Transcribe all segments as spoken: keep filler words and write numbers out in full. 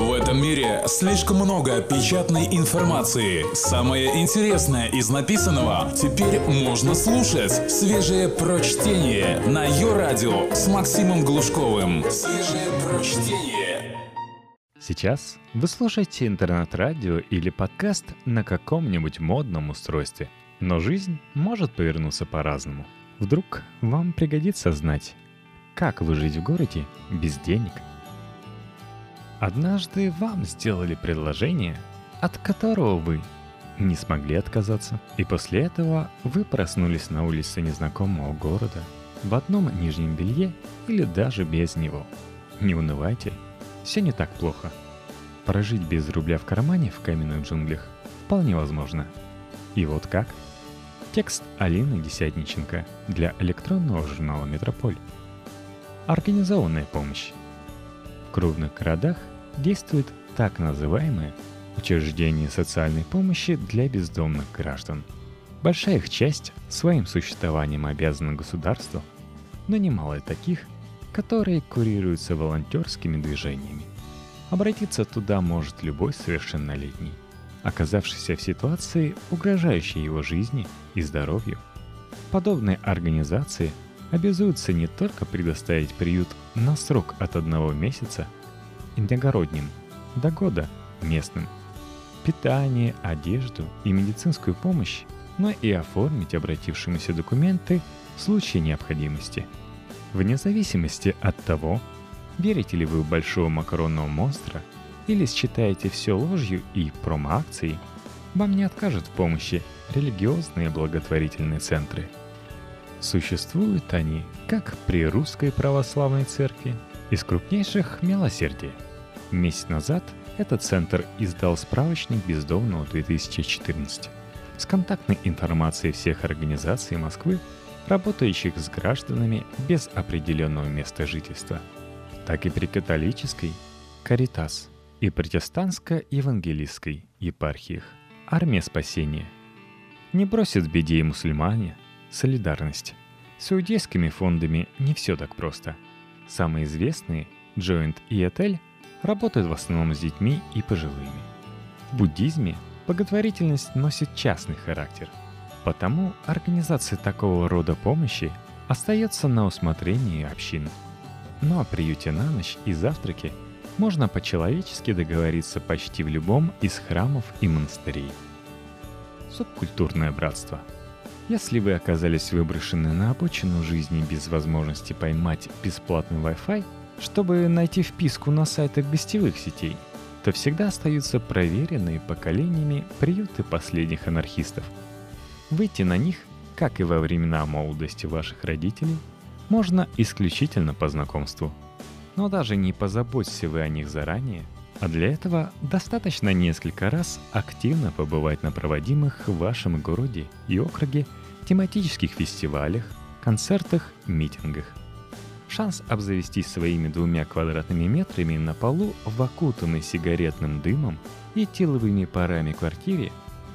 В этом мире слишком много печатной информации. Самое интересное из написанного теперь можно слушать. Свежее прочтение на Йо-радио с Максимом Глушковым. Свежее прочтение. Сейчас вы слушаете интернет-радио или подкаст на каком-нибудь модном устройстве. Но жизнь может повернуться по-разному. Вдруг вам пригодится знать, как выжить в городе без денег. Однажды вам сделали предложение, от которого вы не смогли отказаться. И после этого вы проснулись на улице незнакомого города, в одном нижнем белье или даже без него. Не унывайте, все не так плохо. Прожить без рубля в кармане в каменных джунглях вполне возможно. И вот как. Текст Алины Десятниченко для электронного журнала «Метрополь». Организованная помощь. В крупных городах действует так называемое учреждение социальной помощи для бездомных граждан. Большая их часть своим существованием обязана государству, но немало таких, которые курируются волонтерскими движениями. Обратиться туда может любой совершеннолетний, оказавшийся в ситуации, угрожающей его жизни и здоровью. Подобные организации обязуются не только предоставить приют на срок от одного месяца иногородним до года местным, питание, одежду и медицинскую помощь, но и оформить обратившимся документы в случае необходимости. Вне зависимости от того, верите ли вы в большого макаронного монстра или считаете все ложью и промо-акцией, вам не откажут в помощи религиозные благотворительные центры. Существуют они, как при Русской Православной Церкви, из крупнейших милосердия. Месяц назад этот центр издал справочник бездомного две тысячи четырнадцать с контактной информацией всех организаций Москвы, работающих с гражданами без определенного места жительства. Так и при католической «Каритас» и протестантско-евангелистской епархиях «Армия спасения». Не бросит в беде и мусульмане, солидарность. С иудейскими фондами не все так просто. Самые известные, Джойнт и Отель, работают в основном с детьми и пожилыми. В буддизме благотворительность носит частный характер, потому организация такого рода помощи остается на усмотрении общин. Но о приюте на ночь и завтраке можно по-человечески договориться почти в любом из храмов и монастырей. Субкультурное братство. Если вы оказались выброшены на обочину жизни без возможности поймать бесплатный Wi-Fi, чтобы найти вписку на сайтах гостевых сетей, то всегда остаются проверенные поколениями приюты последних анархистов. Выйти на них, как и во времена молодости ваших родителей, можно исключительно по знакомству. Но даже не позаботьтесь вы о них заранее, а для этого достаточно несколько раз активно побывать на проводимых в вашем городе и округе тематических фестивалях, концертах, митингах. Шанс обзавестись своими двумя квадратными метрами на полу в окутанной сигаретным дымом и тиловыми парами квартире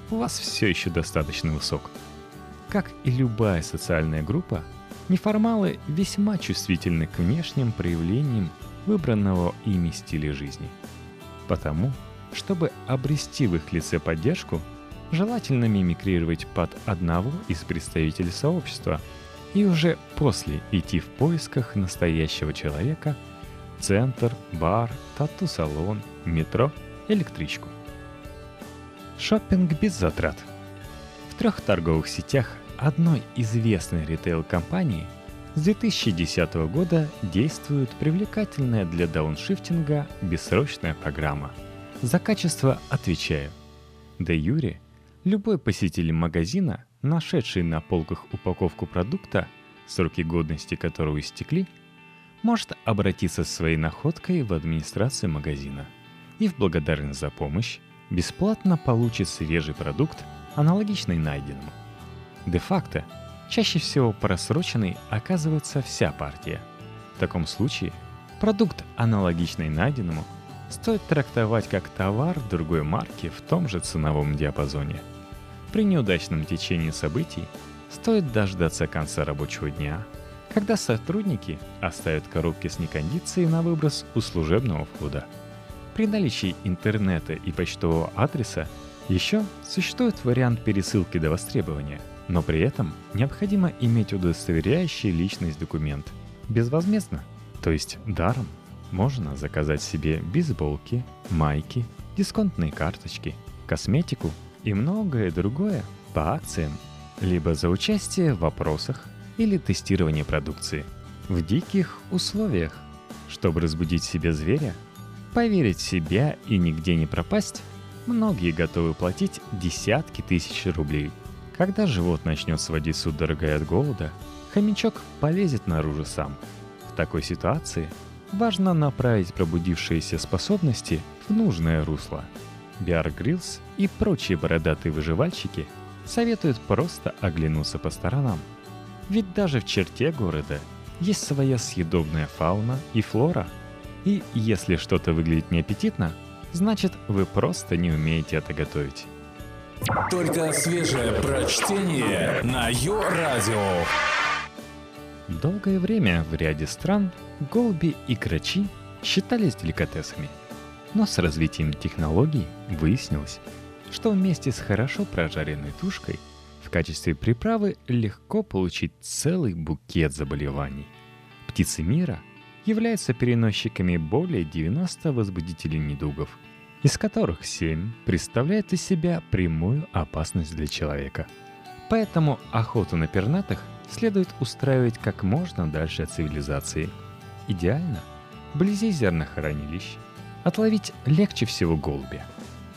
у вас все еще достаточно высок. Как и любая социальная группа, неформалы весьма чувствительны к внешним проявлениям выбранного ими стиля жизни. Потому, чтобы обрести в их лице поддержку, желательно мимикрировать под одного из представителей сообщества и уже после идти в поисках настоящего человека в центр, бар, тату-салон, метро, электричку. Шоппинг без затрат. В трех торговых сетях одной известной ритейл-компании с две тысячи десятого года действует привлекательная для дауншифтинга бессрочная программа. За качество отвечаю. Де юре, любой посетитель магазина, нашедший на полках упаковку продукта, сроки годности которого истекли, может обратиться со своей находкой в администрацию магазина и в благодарность за помощь бесплатно получит свежий продукт, аналогичный найденному. Де-факто, чаще всего просроченной оказывается вся партия. В таком случае продукт, аналогичный найденному, стоит трактовать как товар другой марки в том же ценовом диапазоне. При неудачном течении событий стоит дождаться конца рабочего дня, когда сотрудники оставят коробки с некондицией на выброс у служебного входа. При наличии интернета и почтового адреса еще существует вариант пересылки до востребования, но при этом необходимо иметь удостоверяющий личность документ. Безвозмездно, то есть даром, можно заказать себе бейсболки, майки, дисконтные карточки, косметику и многое другое по акциям, либо за участие в вопросах или тестировании продукции в диких условиях, чтобы разбудить в себе зверя, поверить в себя и нигде не пропасть. Многие готовы платить десятки тысяч рублей. Когда живот начнет сводить судорогой от голода, хомячок полезет наружу сам. В такой ситуации важно направить пробудившиеся способности в нужное русло. Биар Гриллс и прочие бородатые выживальщики советуют просто оглянуться по сторонам. Ведь даже в черте города есть своя съедобная фауна и флора. И если что-то выглядит неаппетитно, значит, вы просто не умеете это готовить. Только свежее прочтение на Йо-радио. Долгое время в ряде стран голуби и крачи считались деликатесами. Но с развитием технологий выяснилось, что вместе с хорошо прожаренной тушкой в качестве приправы легко получить целый букет заболеваний. Птицы мира являются переносчиками более девяноста возбудителей недугов, из которых семь представляют из себя прямую опасность для человека. Поэтому охоту на пернатых следует устраивать как можно дальше от цивилизации. Идеально вблизи зернохранилищ отловить легче всего голубя,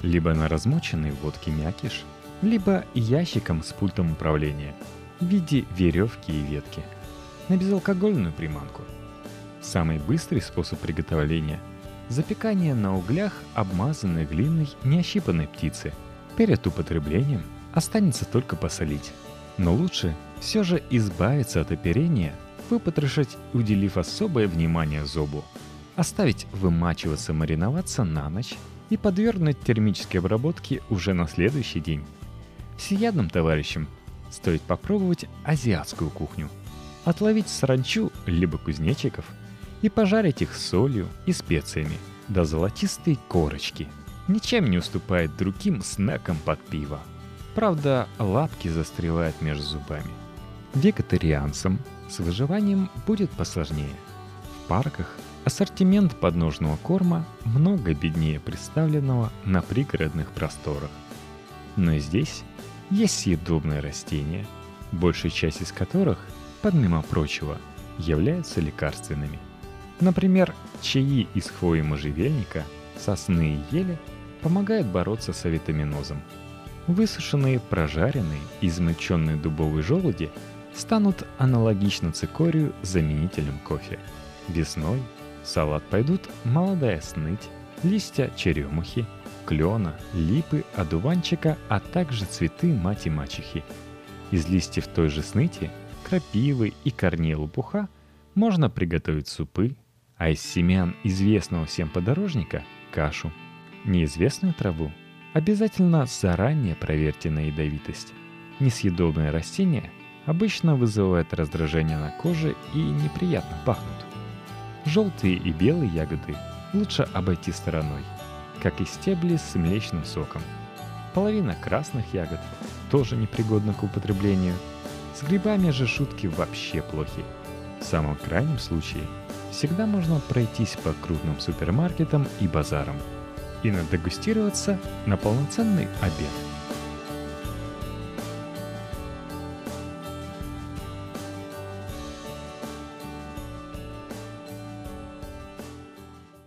либо на размоченной водке мякиш, либо ящиком с пультом управления в виде веревки и ветки на безалкогольную приманку. Самый быстрый способ приготовления – запекание на углях обмазанной глиной неощипанной птицы. Перед употреблением останется только посолить. Но лучше все же избавиться от оперения, выпотрошить, уделив особое внимание зобу. Оставить вымачиваться, мариноваться на ночь и подвергнуть термической обработке уже на следующий день. Всеядным товарищам стоит попробовать азиатскую кухню. Отловить саранчу либо кузнечиков и пожарить их солью и специями до золотистой корочки. Ничем не уступает другим снекам под пиво. Правда, лапки застревают между зубами. Вегетарианцам с выживанием будет посложнее. В парках ассортимент подножного корма много беднее представленного на пригородных просторах. Но здесь есть съедобные растения, большая часть из которых, помимо прочего, являются лекарственными. Например, чаи из хвои можжевельника, сосны и ели помогают бороться с авитаминозом. Высушенные, прожаренные и измельченные дубовые желуди станут аналогично цикорию заменителем кофе. Весной в салат пойдут молодая сныть, листья черемухи, клена, липы, одуванчика, а также цветы мати-мачехи. Из листьев той же сныти, крапивы и корней лопуха можно приготовить супы, а из семян известного всем подорожника – кашу. Неизвестную траву обязательно заранее проверьте на ядовитость. Несъедобные растения обычно вызывают раздражение на коже и неприятно пахнут. Желтые и белые ягоды лучше обойти стороной, как и стебли с млечным соком. Половина красных ягод тоже непригодна к употреблению. С грибами же шутки вообще плохи. В самом крайнем случае всегда можно пройтись по крупным супермаркетам и базарам и надегустироваться на полноценный обед.